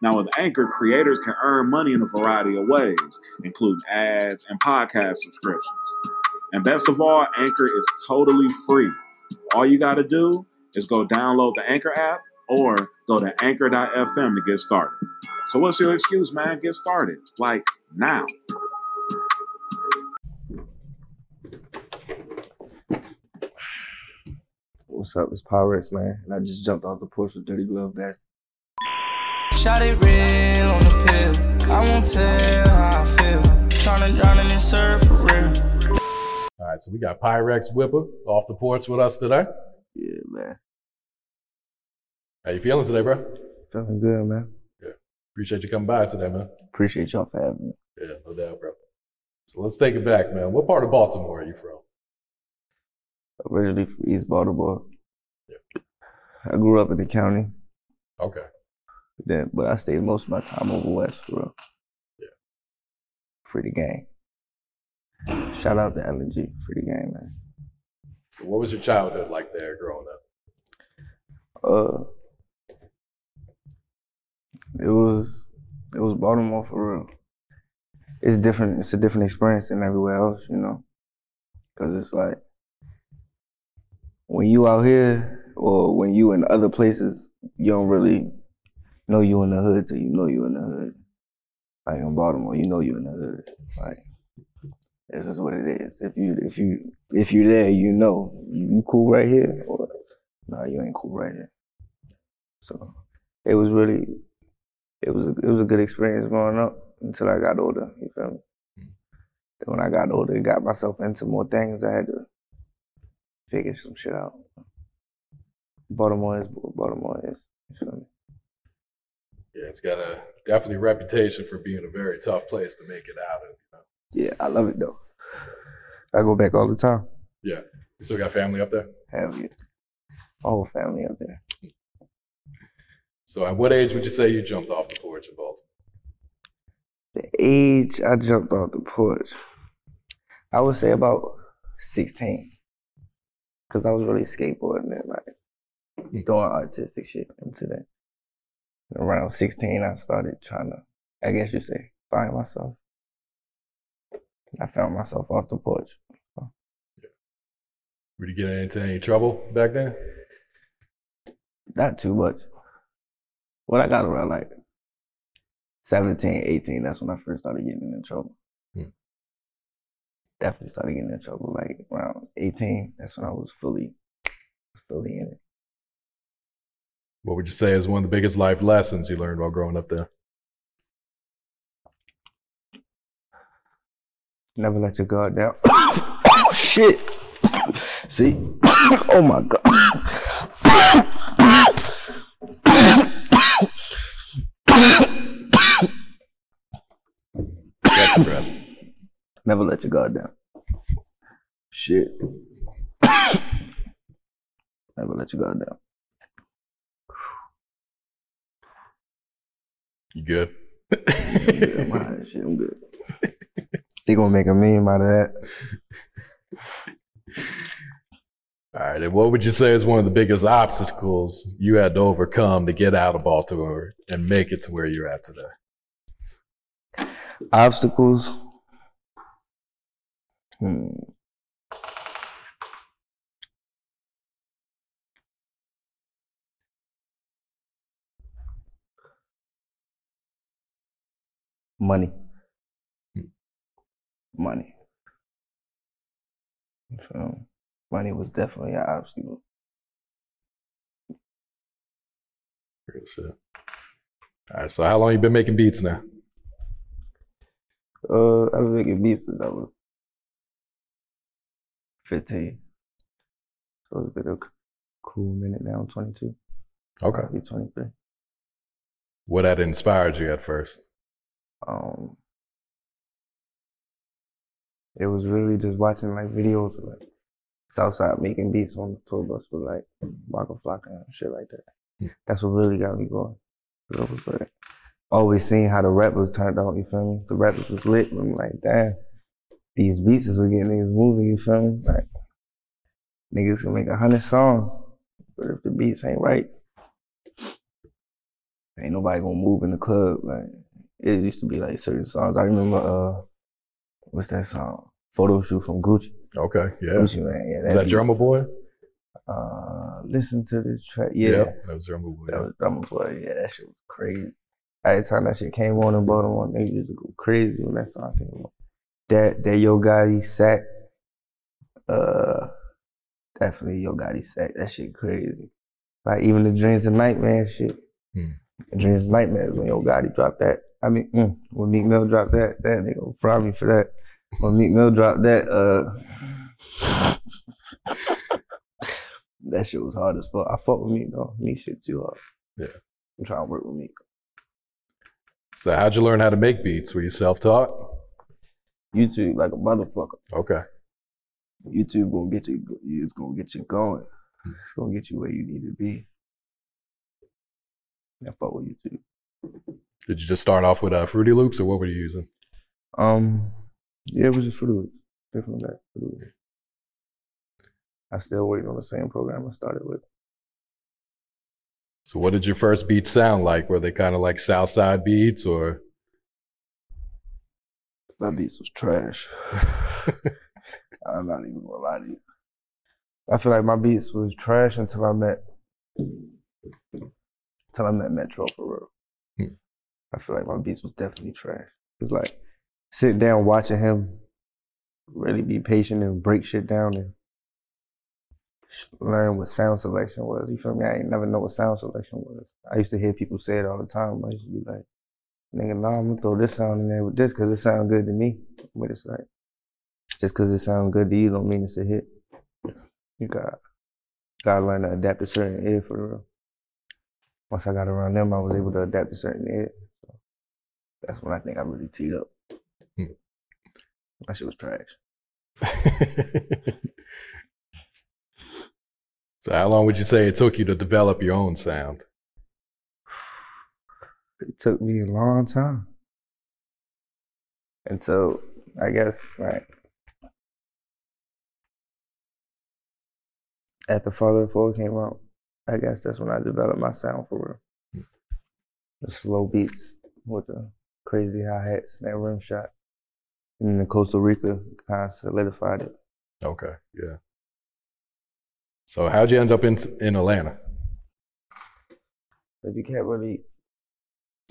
Now, with Anchor, creators can earn money in a variety of ways, including ads and podcast subscriptions. And best of all, Anchor is totally free. All you got to do is go download the Anchor app or go to anchor.fm to get started. So what's your excuse, man? Get started. Like, now. What's up? It's Pyrex, man. And I just jumped off the porch with Dirty Glove Bastard. Shot it real on the pill. I won't tell how I feel. Tryna drown in this surf for real. All right, so we got Pyrex Whippa off the porch with us today. Yeah, man. How you feeling today, bro? Feeling good, man. Yeah. Appreciate you coming by today, man. Appreciate y'all for having me. Yeah, no doubt, bro. So let's take it back, man. What part of Baltimore are you from? Originally from East Baltimore. Yeah. I grew up in the county. Okay. But I stayed most of my time over west, bro. Yeah. Free the game. Shout out to LNG, free the game, man. So what was your childhood like there growing up? It was Baltimore for real. It's different. It's a different experience than everywhere else, you know, because it's like when you out here or when you in other places, you don't really know you in the hood till you know you in the hood. Like in Baltimore, you know you in the hood. Like this is what it is. If you there, you know you cool right here, or nah, you ain't cool right here. So it was really it was a good experience growing up until I got older. You feel me? Then when I got older, I got myself into more things. I had to figure some shit out. Baltimore is what Baltimore is. You feel me? Yeah, it's got a definitely reputation for being a very tough place to make it out of. You know? Yeah, I love it though. I go back all the time. Yeah, you still got family up there? Hell yeah, whole family up there. So, at what age would you say you jumped off the porch in Baltimore? The age I jumped off the porch, I would say about 16, because I was really skateboarding and like doing artistic shit into that. Around 16, I started trying to, I guess you say, find myself. I found myself off the porch. So. Yeah. Were you getting into any trouble back then? Not too much. When I got around like 17, 18, that's when I first started getting in trouble. Hmm. Definitely started getting in trouble. Like around 18, that's when I was fully in it. What would you say is one of the biggest life lessons you learned while growing up there? Never let your guard down. Oh, shit. See? Oh, my God. bro. Never let your guard down. Shit. Never let your guard down. You good? Yeah, my shit, I'm good. They gonna make a meme out of that. All right, and what would you say is one of the biggest obstacles you had to overcome to get out of Baltimore and make it to where you're at today? Obstacles? Money. So money was definitely an obstacle. Real shit. All right, so how long you been making beats now? I've been making beats since I was 15. So it's been a cool minute now. I'm 22. Okay. I'll be 23. What had inspired you at first? It was really just watching like videos of like Southside making beats on the tour bus with like Waka Flocka and shit like that. Yeah. That's what really got me going. I was like, always seeing how the rappers turned out, you feel me? The rappers was lit, and I'm like, damn, these beats is getting niggas moving, you feel me? Like, niggas can make 100 songs, but if the beats ain't right, ain't nobody gonna move in the club. Like, it used to be like certain songs. I remember, what's that song? Photo shoot from Gucci. Okay, yeah. Gucci Mane, yeah. Is that Drumma Boy? Listen to this track. Yeah. That was Drumma Boy. That was Drumma Boy. Yeah, that shit was crazy. Every time that shit came on in Baltimore, niggas used to go crazy when that song came on. That Yo Gotti sack. Definitely Yo Gotti sack. That shit crazy. Like even the Dreams and Nightmares shit. Dreams and Nightmares when Yo Gotti dropped that. I mean, when Meek Mill dropped that nigga gonna fry me for that. When Meek Mill dropped that, that shit was hard as fuck. I fuck with Meek though. Meek shit too hard. Yeah. I'm trying to work with Meek. So how'd you learn how to make beats? Were you self-taught? YouTube, like a motherfucker. Okay. YouTube gonna get you. It's gonna get you going. It's gonna get you where you need to be. I fuck with YouTube. Did you just start off with Fruity Loops, or what were you using? Yeah, it was just Fruity Loops. Definitely that Fruity Loops. I still worked on the same program I started with. So what did your first beats sound like? Were they kind of like Southside beats, or? My beats was trash. I'm not even gonna lie to you. I feel like my beats was trash until I met Metro for real. I feel like my beats was definitely trash. It was like, sit down watching him really be patient and break shit down and learn what sound selection was. You feel me? I ain't never know what sound selection was. I used to hear people say it all the time. I used to be like, nigga, nah, I'm gonna throw this sound in there with this because it sound good to me. But it's like, just because it sound good to you don't mean it's a hit. You gotta learn to adapt to certain ear for real. Once I got around them, I was able to adapt to certain ear. That's when I think I really teed up. That shit was trash. So how long would you say it took you to develop your own sound? It took me a long time. And so I guess like after Father 4 came out, I guess that's when I developed my sound for real. The slow beats with the crazy hi-hats and that rim shot. And then Costa Rica kind of solidified it. Okay, yeah. So how'd you end up in Atlanta? But you can't really,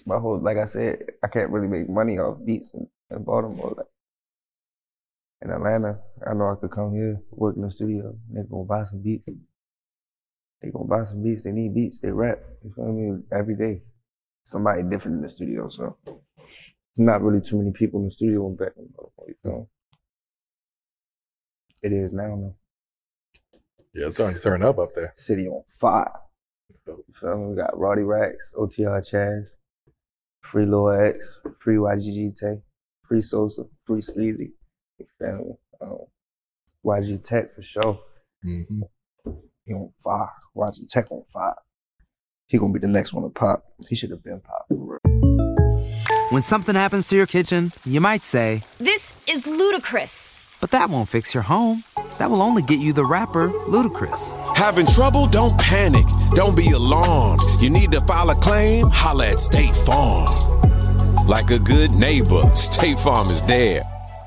like I said, I can't really make money off beats in Baltimore. Like, in Atlanta, I know I could come here, work in the studio, they're gonna buy some beats. They need beats, they rap, you feel me? Every day. Somebody different in the studio, so. It's not really too many people in the studio back in Baltimore, you know. It is now, though. Yeah, it's starting to turn up there. City on fire. You feel me? We got Roddy Rax, OTR Chaz, Free Lil X, Free YGG Tay, Free Sosa, Free Sleazy, family. YG Tech for sure. Mm-hmm. He on fire. YG Tech on fire. He gonna be the next one to pop. He should have been popped. When something happens to your kitchen, you might say, "This is ludicrous." But that won't fix your home. That will only get you the rapper, Ludacris. Having trouble? Don't panic. Don't be alarmed. You need to file a claim? Holla at State Farm. Like a good neighbor, State Farm is there.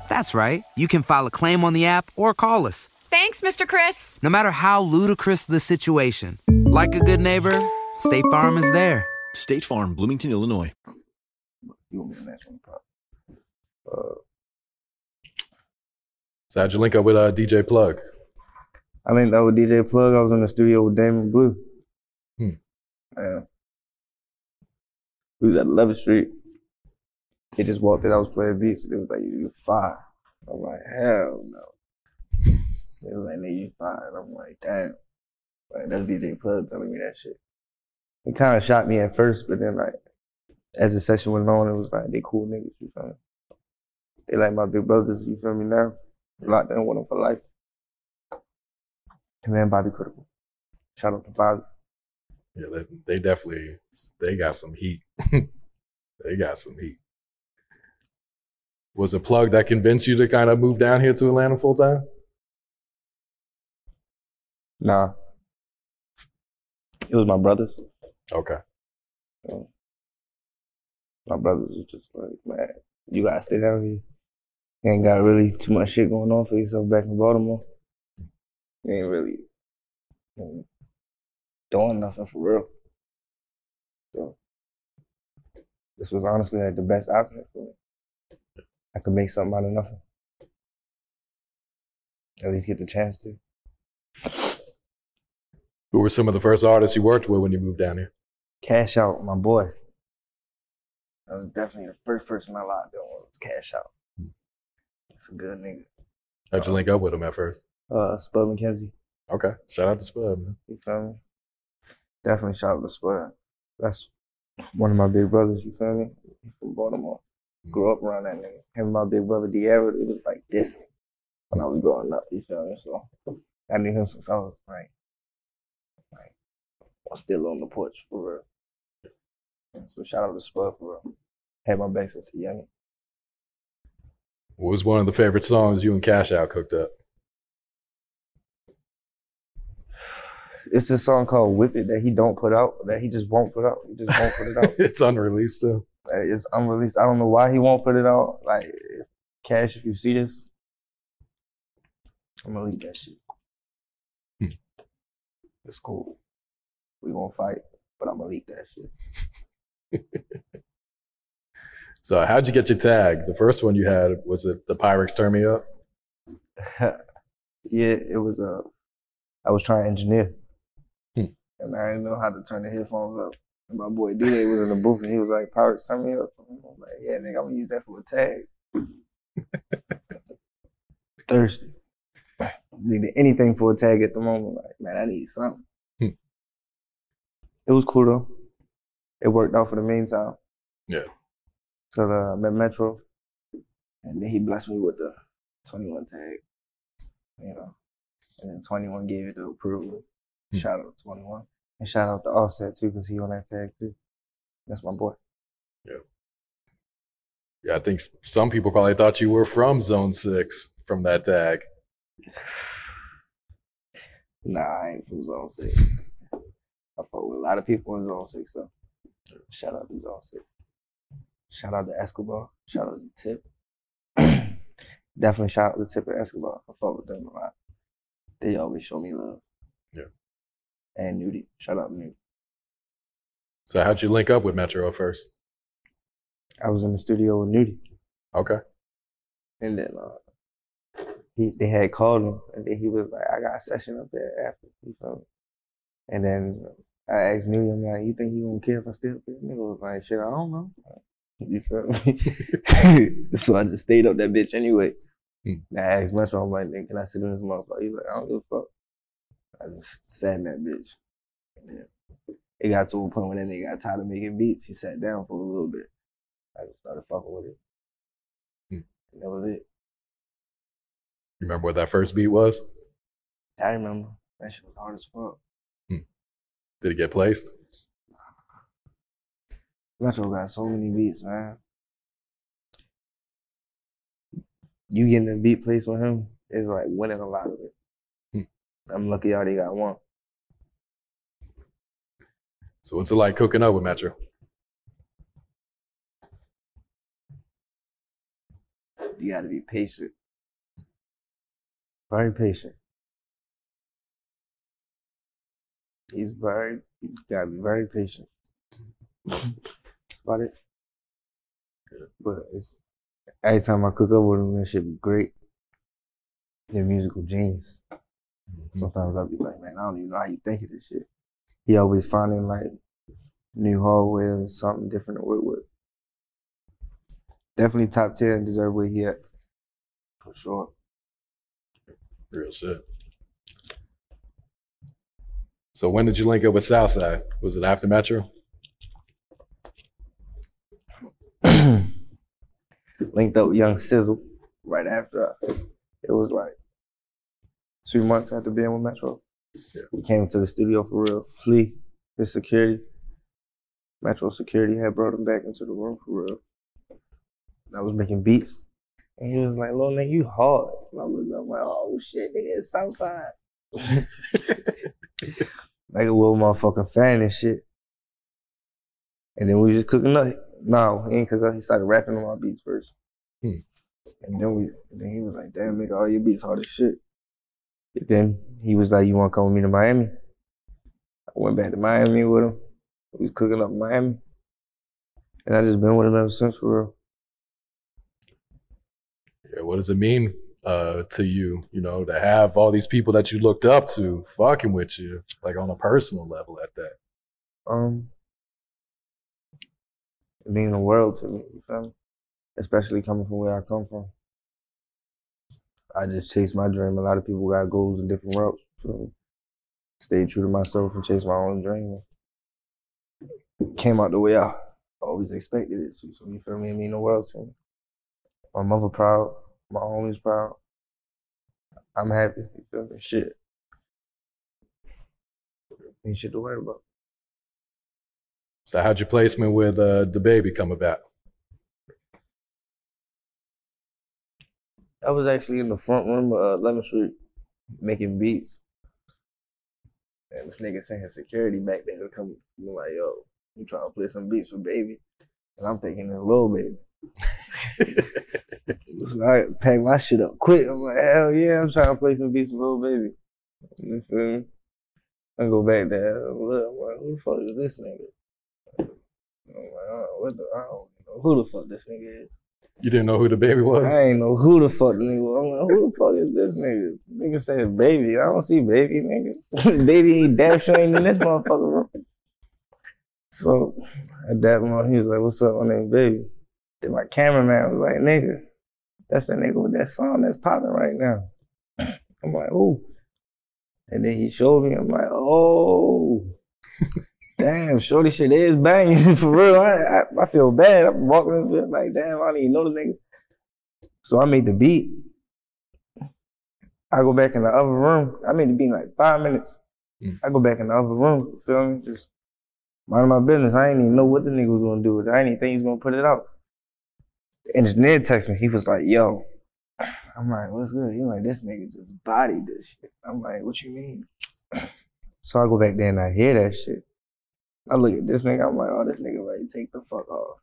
That's right. You can file a claim on the app or call us. Thanks, Mr. Chris. No matter how ludicrous the situation, like a good neighbor, State Farm is there. State Farm, Bloomington, Illinois. You want me to match one pop? So how'd you link up with DJ Plug? I linked up with DJ Plug. I was in the studio with Damon Blue. We was at 11th Street. He just walked in. I was playing beats. They was like, "You fire." I'm like, "Hell no." They was like, "Nigga, you fire." I'm like, "Damn." Like, that's DJ Plug telling me that shit. He kind of shot me at first, but then like, as the session went on, it was like, they cool niggas, you feel me? They like my big brothers, you feel me now? Locked in with them for life. And then Bobby Critical. Shout out to Bobby. Yeah, they definitely, they got some heat. They got some heat. Was it Plug that convinced you to kind of move down here to Atlanta full time? Nah. It was my brothers. Okay. So, my brothers was just like, "Man, you gotta stay down here. You ain't got really too much shit going on for yourself back in Baltimore. You ain't really doing nothing for real." So this was honestly like the best option for me. I could make something out of nothing. At least get the chance to. Who were some of the first artists you worked with when you moved down here? Cash Out, my boy. That was definitely the first person I locked in was Cash Out. It's a good nigga. How'd you link up with him at first? Spud McKenzie. Okay. Shout out to Spud, man. You feel me? Definitely shout out to Spud. That's one of my big brothers, you feel me? He's from Baltimore. Grew up around that nigga. Him and my big brother, D'Aver, it was like this when I was growing up, you feel me? So I knew him since I was like I'm still on the porch for real. So shout out to Spud for real. Had my back since a youngin'. What was one of the favorite songs you and Cash Out cooked up? It's this song called "Whip It" that he don't put out, that he just won't put out. He just won't put it out. It's unreleased though. It's unreleased. I don't know why he won't put it out. Like, Cash, if you see this, I'm gonna leave that shit. It's cool. We gonna fight, but I'm gonna leak that shit. So how'd you get your tag? The first one you had, was it the Pyrex Turn Me Up? Yeah, it was. I was trying to engineer, and I didn't know how to turn the headphones up. And my boy D-Day was in the booth, and he was like, "Pyrex Turn Me Up." I'm like, "Yeah, nigga, I'm gonna use that for a tag." Thirsty. Needed anything for a tag at the moment. Like, man, I need something. It was cool though. It worked out for the meantime. Yeah. So I met Metro, and then he blessed me with the 21 tag, you know. And then 21 gave it the approval. Shout out to 21, and shout out to Offset too, because he on that tag too. That's my boy. Yeah. Yeah, I think some people probably thought you were from Zone 6 from that tag. Nah, I ain't from Zone 6. I fought with a lot of people in Zone 6, though. So shout out to Zone 6. Shout out to Escobar. Shout out to Tip. Definitely shout out to Tip and Escobar. I fought with them a lot. They always show me love. Yeah. And Nudy. Shout out to Nudy. So how'd you link up with Metro first? I was in the studio with Nudy. Okay. And then they had called him, and then he was like, "I got a session up there after." You feel me? And then I asked Nudy, I'm like, "You think he won't care if I stay up there?" Nigga was like, "Shit, I don't know." You feel me? So I just stayed up that bitch anyway. I asked Metro, I'm like, "Nigga, can I sit in this motherfucker?" He's like, "I don't give a fuck." I just sat in that bitch. Yeah. It got to a point when that nigga got tired of making beats. He sat down for a little bit. I just started fucking with it. And that was it. You remember what that first beat was? I remember. That shit was hard as fuck. Hmm. Did it get placed? Metro got so many beats, man. You getting a beat placed with him is like winning a lot of it. Hmm. I'm lucky I already got one. So what's it like cooking up with Metro? You gotta be patient. Very patient. You gotta be very patient. That's about it. But it's every time I cook up with him, that shit be great. They're musical genius. Mm-hmm. Sometimes I'll be like, man, I don't even know how you think of this shit. He always finding like new hallway or something different to work with. Definitely top 10 and deserve where he at. For sure. Real shit. So when did you link up with Southside? Was it after Metro? Linked up with Young Sizzle right after. It was like 2 months after being with Metro. Yeah. We came to the studio for real. Flea, his security. Metro security had brought him back into the room for real. And I was making beats. And he was like, "Lil nigga, you hard." And I was up like, "Oh shit, nigga, it's Southside." Like a little motherfucking fan and shit. And then we just cooking up. No, he ain't cooking up. He started rapping on my beats first. Hmm. And then he was like, "Damn nigga, all your beats hard as shit." But then he was like, "You want to come with me to Miami?" I went back to Miami with him. We was cooking up in Miami. And I just been with him ever since, for real. Yeah, what does it mean to you, you know, to have all these people that you looked up to fucking with you, like on a personal level at that? It means the world to me, you feel me? Especially coming from where I come from. I just chase my dream. A lot of people got goals in different routes. So stay true to myself and chase my own dream. Came out the way I always expected it. So you feel me? It mean the world to me. My mother proud. My homies proud. I'm happy. You feel me? Shit. Ain't shit to worry about. So how'd your placement with DaBaby come about? I was actually in the front room of 11th Street making beats. And this nigga sent his security back there to come. I'm like, "Yo, you trying to play some beats with Baby?" And I'm thinking it's Lil Baby. So I packed my shit up quick. I'm like, "Hell yeah, I'm trying to play some beats with Lil Baby." You feel me? I go back there. I'm like, "Who the fuck is this nigga?" I'm like, "Oh, I don't know who the fuck this nigga is." You didn't know who DaBaby was? I ain't know who the fuck the nigga was. I'm like, "Who the fuck is this nigga?" Nigga said Baby. I don't see Baby, nigga. Baby ain't dab sure ain't in this motherfucker room. So I dabbed him on. He was like, "What's up? My name Baby." Then my cameraman was like, "Nigga, that's the nigga with that song that's popping right now." I'm like, "Ooh." And then he showed me. I'm like, "Oh." Damn, shorty shit is banging, for real. I feel bad. I'm walking into it like, damn, I don't even know the nigga. So I made the beat. I go back in the other room. I made the beat in like 5 minutes. I go back in the other room, you feel me? Just mind my business. I didn't even know what the nigga was going to do with it. I didn't even think he was going to put it out. The engineer texted me. He was like, "Yo." I'm like, "What's good?" He like, "This nigga just bodied this shit." I'm like, "What you mean?" So I go back there and I hear that shit. I look at this nigga, I'm like, "Oh, this nigga ready to take the fuck off."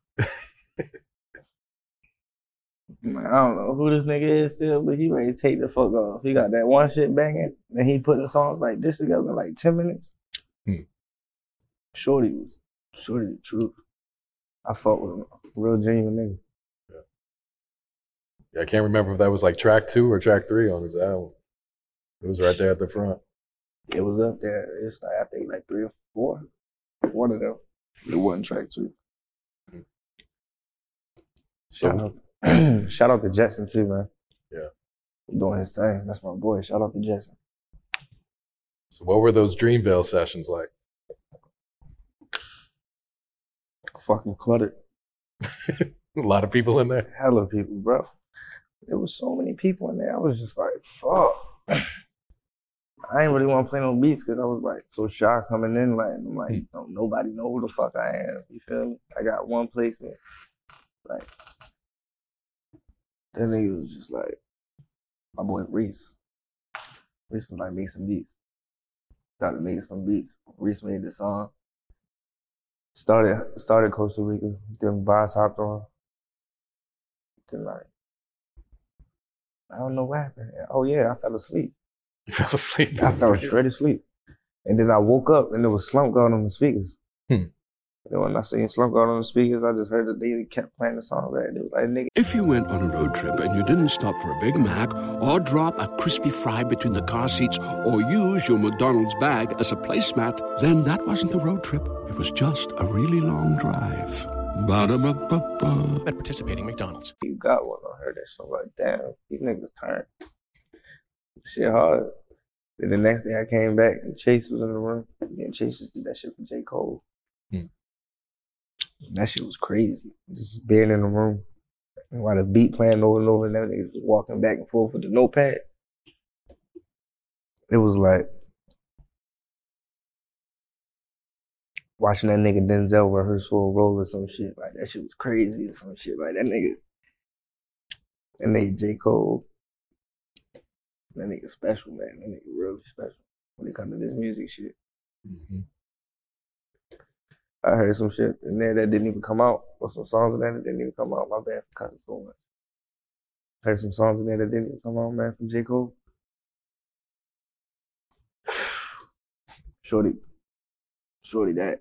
I'm like, "I don't know who this nigga is still, but he ready to take the fuck off. He got that one shit banging, and he putting songs like this together in like 10 minutes. Shorty the truth. I fuck with him. Real genuine nigga. Yeah, I can't remember if that was like track 2 or track 3 on his album. It was right there at the front. It was up there. It's like, I think like 3 or 4. One of them. It wasn't track 2. Mm-hmm. Shout out to Jetson too, man. Yeah. Doing his thing. That's my boy. Shout out to Jetson. So what were those Dreamville sessions like? Fucking cluttered. A lot of people in there? Hella people, bro. There was so many people in there. I was just like, fuck. I ain't really want to play no beats because I was like so shy coming in. Like, I'm like, nobody know who the fuck I am. You feel me? I got one placement. Like, that nigga was just like, my boy Reese. Reese was like, make some beats. Started making some beats. Reese made the song. Started Costa Rica. Then Boss hopped on. Then like, I don't know what happened. Oh yeah, I fell asleep. You fell asleep? I fell straight asleep. And then I woke up and there was Slump God on the speakers. And when I seen Slump God on the speakers, I just heard that they kept playing the song back. It was like, nigga. If you went on a road trip and you didn't stop for a Big Mac or drop a crispy fry between the car seats or use your McDonald's bag as a placemat, then that wasn't a road trip. It was just a really long drive. Ba-da-ba-ba-ba. At participating McDonald's. You got one on her that shit. I'm like, damn, these niggas turned. Shit hard. Then the next day I came back and Chase was in the room. And Chase just did that shit for J Cole. That shit was crazy. Just being in the room while the beat playing over and over, and that niggas was walking back and forth with the notepad. It was like watching that nigga Denzel rehearse for a role or some shit. Like, that shit was crazy or some shit. Like, that nigga J. Cole, that nigga special, man. That nigga really special when it comes to this music shit. Mm-hmm. I heard some shit in there that didn't even come out, or some songs in there that didn't even come out. My bad, because it's so much. I heard some songs in there that didn't even come out, man, from J. Cole. Shorty that.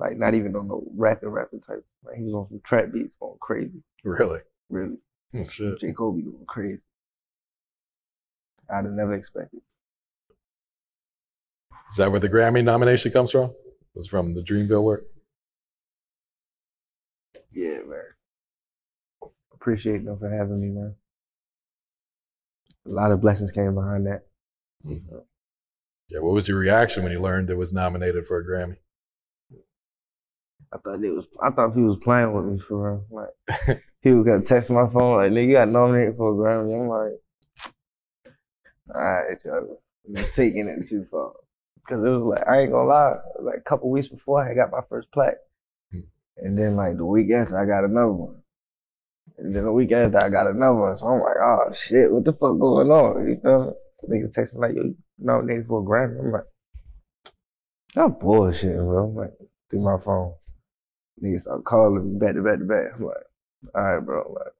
Like, not even on no rapping type. Like, he was on some trap beats going crazy. Really? Oh, shit. J. Cole be going crazy. I'd have never expected. Is that where the Grammy nomination comes from? Was from the Dreamville work? Yeah, man. Appreciate them for having me, man. A lot of blessings came behind that. Mm-hmm. Yeah, what was your reaction when you learned it was nominated for a Grammy? I thought he was playing with me for real. Like, he was gonna text my phone like, "Nigga, you got nominated for a Grammy." I'm like, "All right, y'all, they're taking it too far." Because it was like, I ain't gonna lie, like a couple weeks before I got my first plaque. And then like the week after I got another one. And then the week after I got another one. So I'm like, oh shit, what the fuck going on? You feel me? Niggas text me like, yo, you nominated for a Grammy. I'm like, I'm bullshitting, bro. I'm like, through my phone. Niggas start calling me back to back. I'm like, all right, bro, like,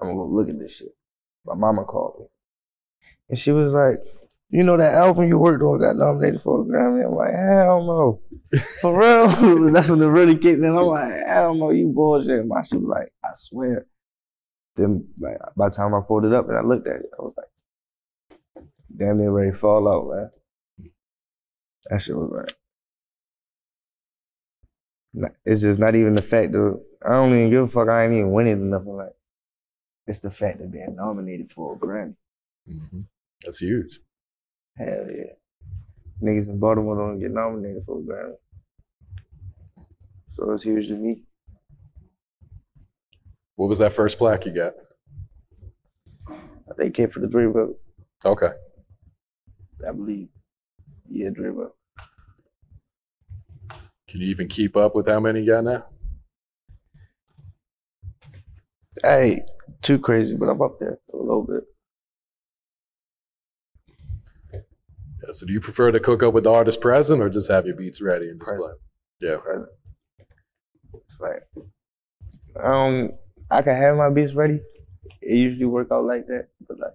I'm gonna go look at this shit. My mama called me. And she was like, you know that album you worked on got nominated for a Grammy? I'm like, hell no. For real? That's when it really kicked in. I'm like, hell no, you bullshit. My shit was like, I swear. Then like, by the time I pulled it up and I looked at it, I was like, damn near ready to fall out, man. That shit was like, it's just not even the fact that, I don't even give a fuck, I ain't even winning or nothing. Like, it's the fact of being nominated for a Grammy. Mm-hmm. That's huge. Hell yeah. Niggas in Baltimore don't get nominated for a Grammy. So it's huge to me. What was that first plaque you got? I think it came for the Dreamville. Okay. I believe. Yeah, Dreamville. Can you even keep up with how many you got now? I ain't too crazy, but I'm up there a little bit. So do you prefer to cook up with the artist present or just have your beats ready and display? Yeah. Present. It's like, I can have my beats ready. It usually work out like that. But like,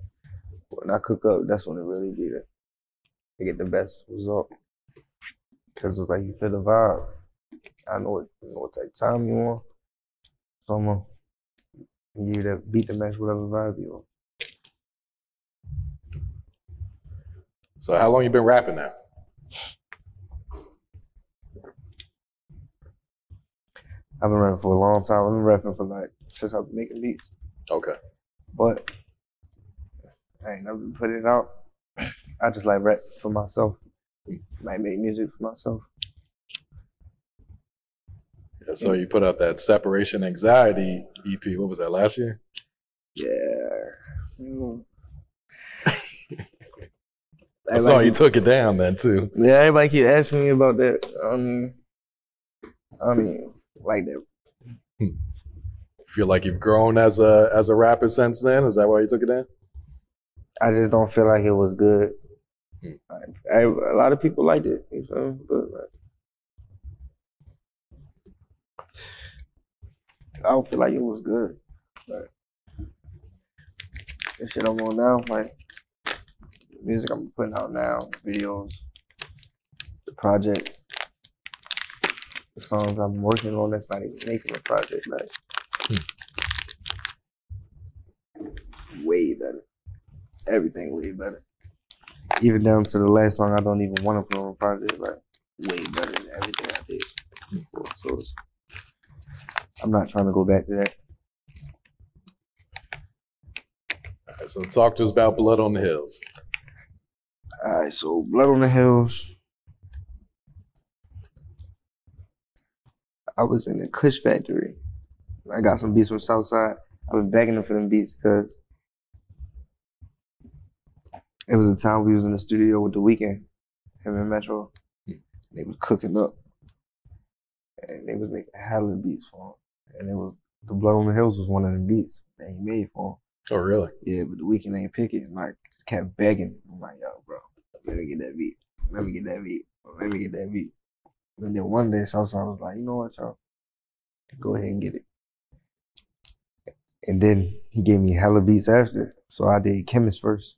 when I cook up, that's when it really be there. I get the best result. Because it's like, you feel the vibe. I know what type of time you want. So I'm going to give you that beat to match whatever vibe you want. So how long you been rapping now? I've been rapping for a long time. I've been rapping for like, since I've been making beats. Okay. But I ain't never been putting it out. I just like rap for myself. Like make music for myself. Yeah, so you put out that Separation Anxiety EP, what was that, last year? Yeah. I saw you took it down then too. Yeah, everybody keep asking me about that. I mean, like that. Feel like you've grown as a rapper since then? Is that why you took it down? I just don't feel like it was good. A lot of people liked it, you know, but like, I don't feel like it was good. Like, the shit I'm on now, like the music I'm putting out now, videos, the project, the songs I'm working on that's not even making a project, like way better. Everything way better. Even down to the last song I don't even want to put on a project, like way better than everything I did before. So I'm not trying to go back to that. All right, so talk to us about Blood on the Hills. All right, so Blood on the Hills. I was in the Kush factory. I got some beats from Southside. I've been begging them for them beats because it was a time we was in the studio with The Weeknd, him and Metro. They was cooking up. And they was making hella beats for him. And it was, the Blood on the Hills was one of the beats that he made for him. Oh, really? Yeah, but The Weeknd ain't pick it. Like, just kept begging. I'm like, yo, bro, let me get that beat. Let me get that beat. Let me get that beat. And then one day, Southside was like, you know what, y'all? Go ahead and get it. And then he gave me hella beats after. So I did Chemist first.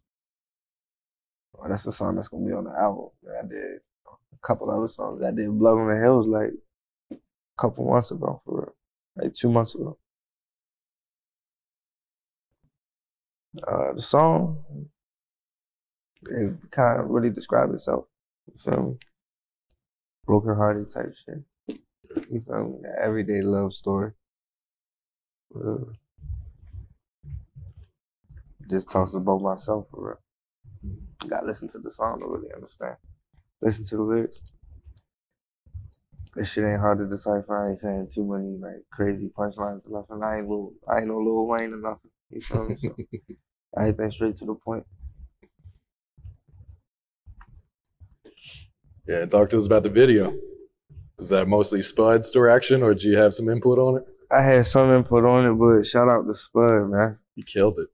Oh, that's the song that's gonna be on the album. I did a couple other songs. I did Blood on the Hills like a couple months ago, for real. Like 2 months ago. The song, it kind of really described itself. You feel me? Broken hearted type shit. You feel me? The everyday love story. Just talks about myself, for real. You gotta listen to the song to really understand. Listen to the lyrics. This shit ain't hard to decipher. I ain't saying too many like crazy punchlines or nothing. I ain't no Lil Wayne or nothing. You feel me? So I ain't that straight to the point. Yeah, and talk to us about the video. Is that mostly Spud's direction, or did you have some input on it? I had some input on it, but shout out to Spud, man. He killed it.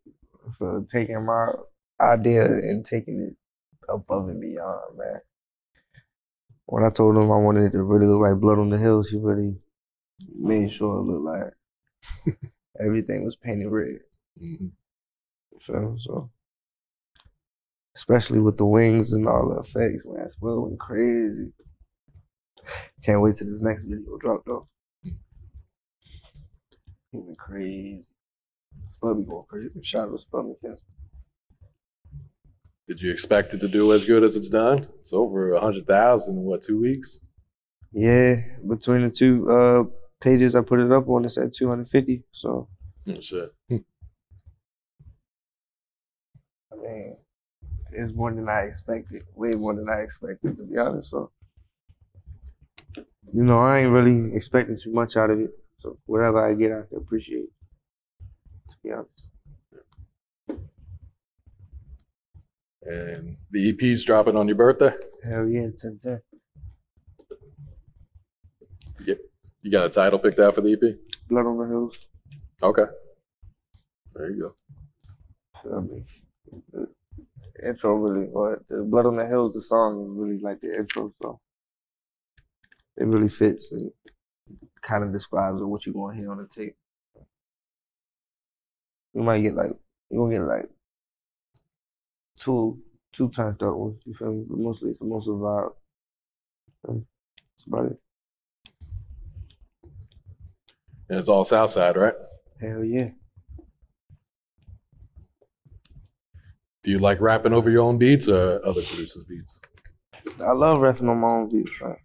For taking my idea and taking it above and beyond, man. When I told him I wanted it to really look like Blood on the Hills, he really made sure it looked like everything was painted red. Mm-hmm. So, especially with the wings and all the effects, man, it's going crazy. Can't wait till this next video drop, though. He went crazy. Spud be going crazy. Shout out to Spud McKenzie. Did you expect it to do as good as it's done? It's over 100,000 in what, 2 weeks? Yeah, between the two pages I put it up on, it's at 250. So. Oh, shit. I mean, it's more than I expected. Way more than I expected, to be honest. So, you know, I ain't really expecting too much out of it. So whatever I get, I can appreciate. To be honest. And the EP's dropping on your birthday? Hell yeah, 10/10. You got a title picked out for the EP? Blood on the Hills. Okay. There you go. Feel me? The intro really, but the Blood on the Hills, the song is really like the intro, so it really fits and kind of describes what you're going to hear on the tape. You're going to get like, two turned up ones, you feel me? But mostly it's a mostly vibe. That's about it. And it's all Southside, right? Hell yeah. Do you like rapping over your own beats or other producers' beats? I love rapping on my own beats, right?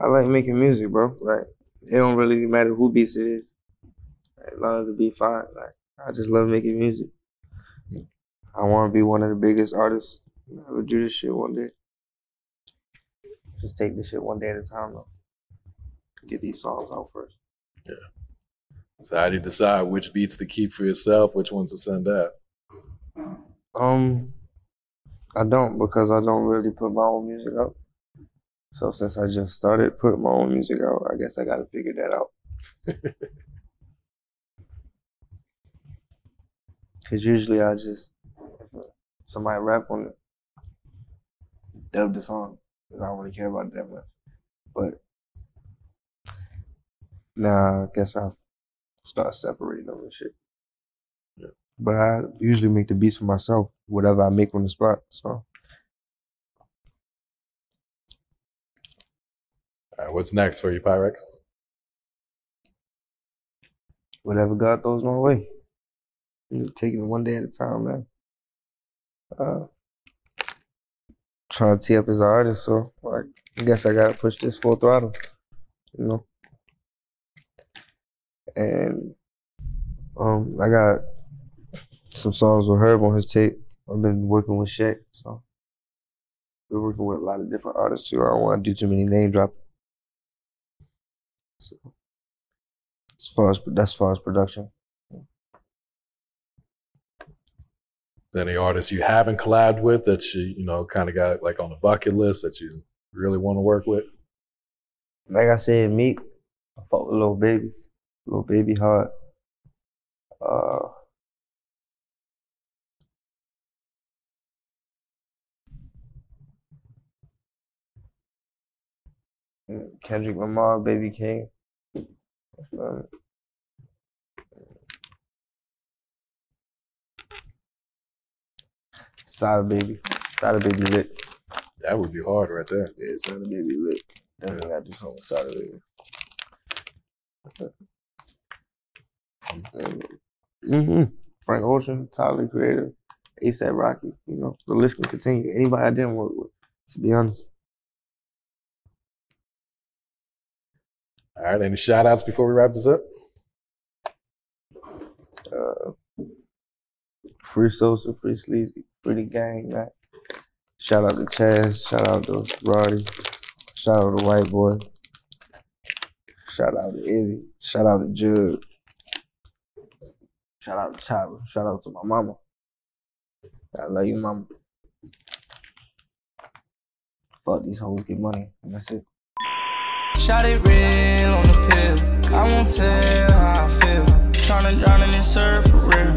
I like making music, bro. Like, it don't really matter who beats it is. Like, as long as it be fine, like, I just love making music. I want to be one of the biggest artists. I would do this shit one day. Just take this shit one day at a time, though. Get these songs out first. Yeah. So how do you decide which beats to keep for yourself, which ones to send out? I don't, because I don't really put my own music out. So since I just started putting my own music out, I guess I got to figure that out. Because usually I just, somebody rap on it, dub the song, because I don't really care about it that much. But now I guess I'll start separating them and shit. Yeah. But I usually make the beats for myself, whatever I make on the spot, so. All right, what's next for you, Pyrex? Whatever God throws my way. You're taking it one day at a time, man. Trying to tee up as an artist, so like, I guess I gotta push this full throttle, you know. And I got some songs with Herb on his tape. I've been working with Shaq, so we're working with a lot of different artists too. I don't want to do too many name dropping. So, as far as production. Any artists you haven't collabed with that you know kind of got like on the bucket list that you really want to work with? Like I said, Meek. I fought with Lil Baby. Lil Baby hard. Kendrick Lamar, Baby King. Sada Baby lit. That would be hard right there. Yeah, Sada Baby lit. Definitely gotta do something with Sada Baby. Frank Ocean, Tyler the Creator, ASAP Rocky. You know, the list can continue. Anybody I didn't work with, to be honest. All right, any shout outs before we wrap this up? Free Sosa, Free Sleazy, Free Gang, man. Shout out to Chaz, shout out to Roddy, shout out to White Boy, shout out to Izzy, shout out to Jug, shout out to Chava, shout out to my mama. I love you, mama. Fuck these hoes, get money, and that's it. Shot it real on the pill, I won't tell how I feel, tryna drown in this surf for real.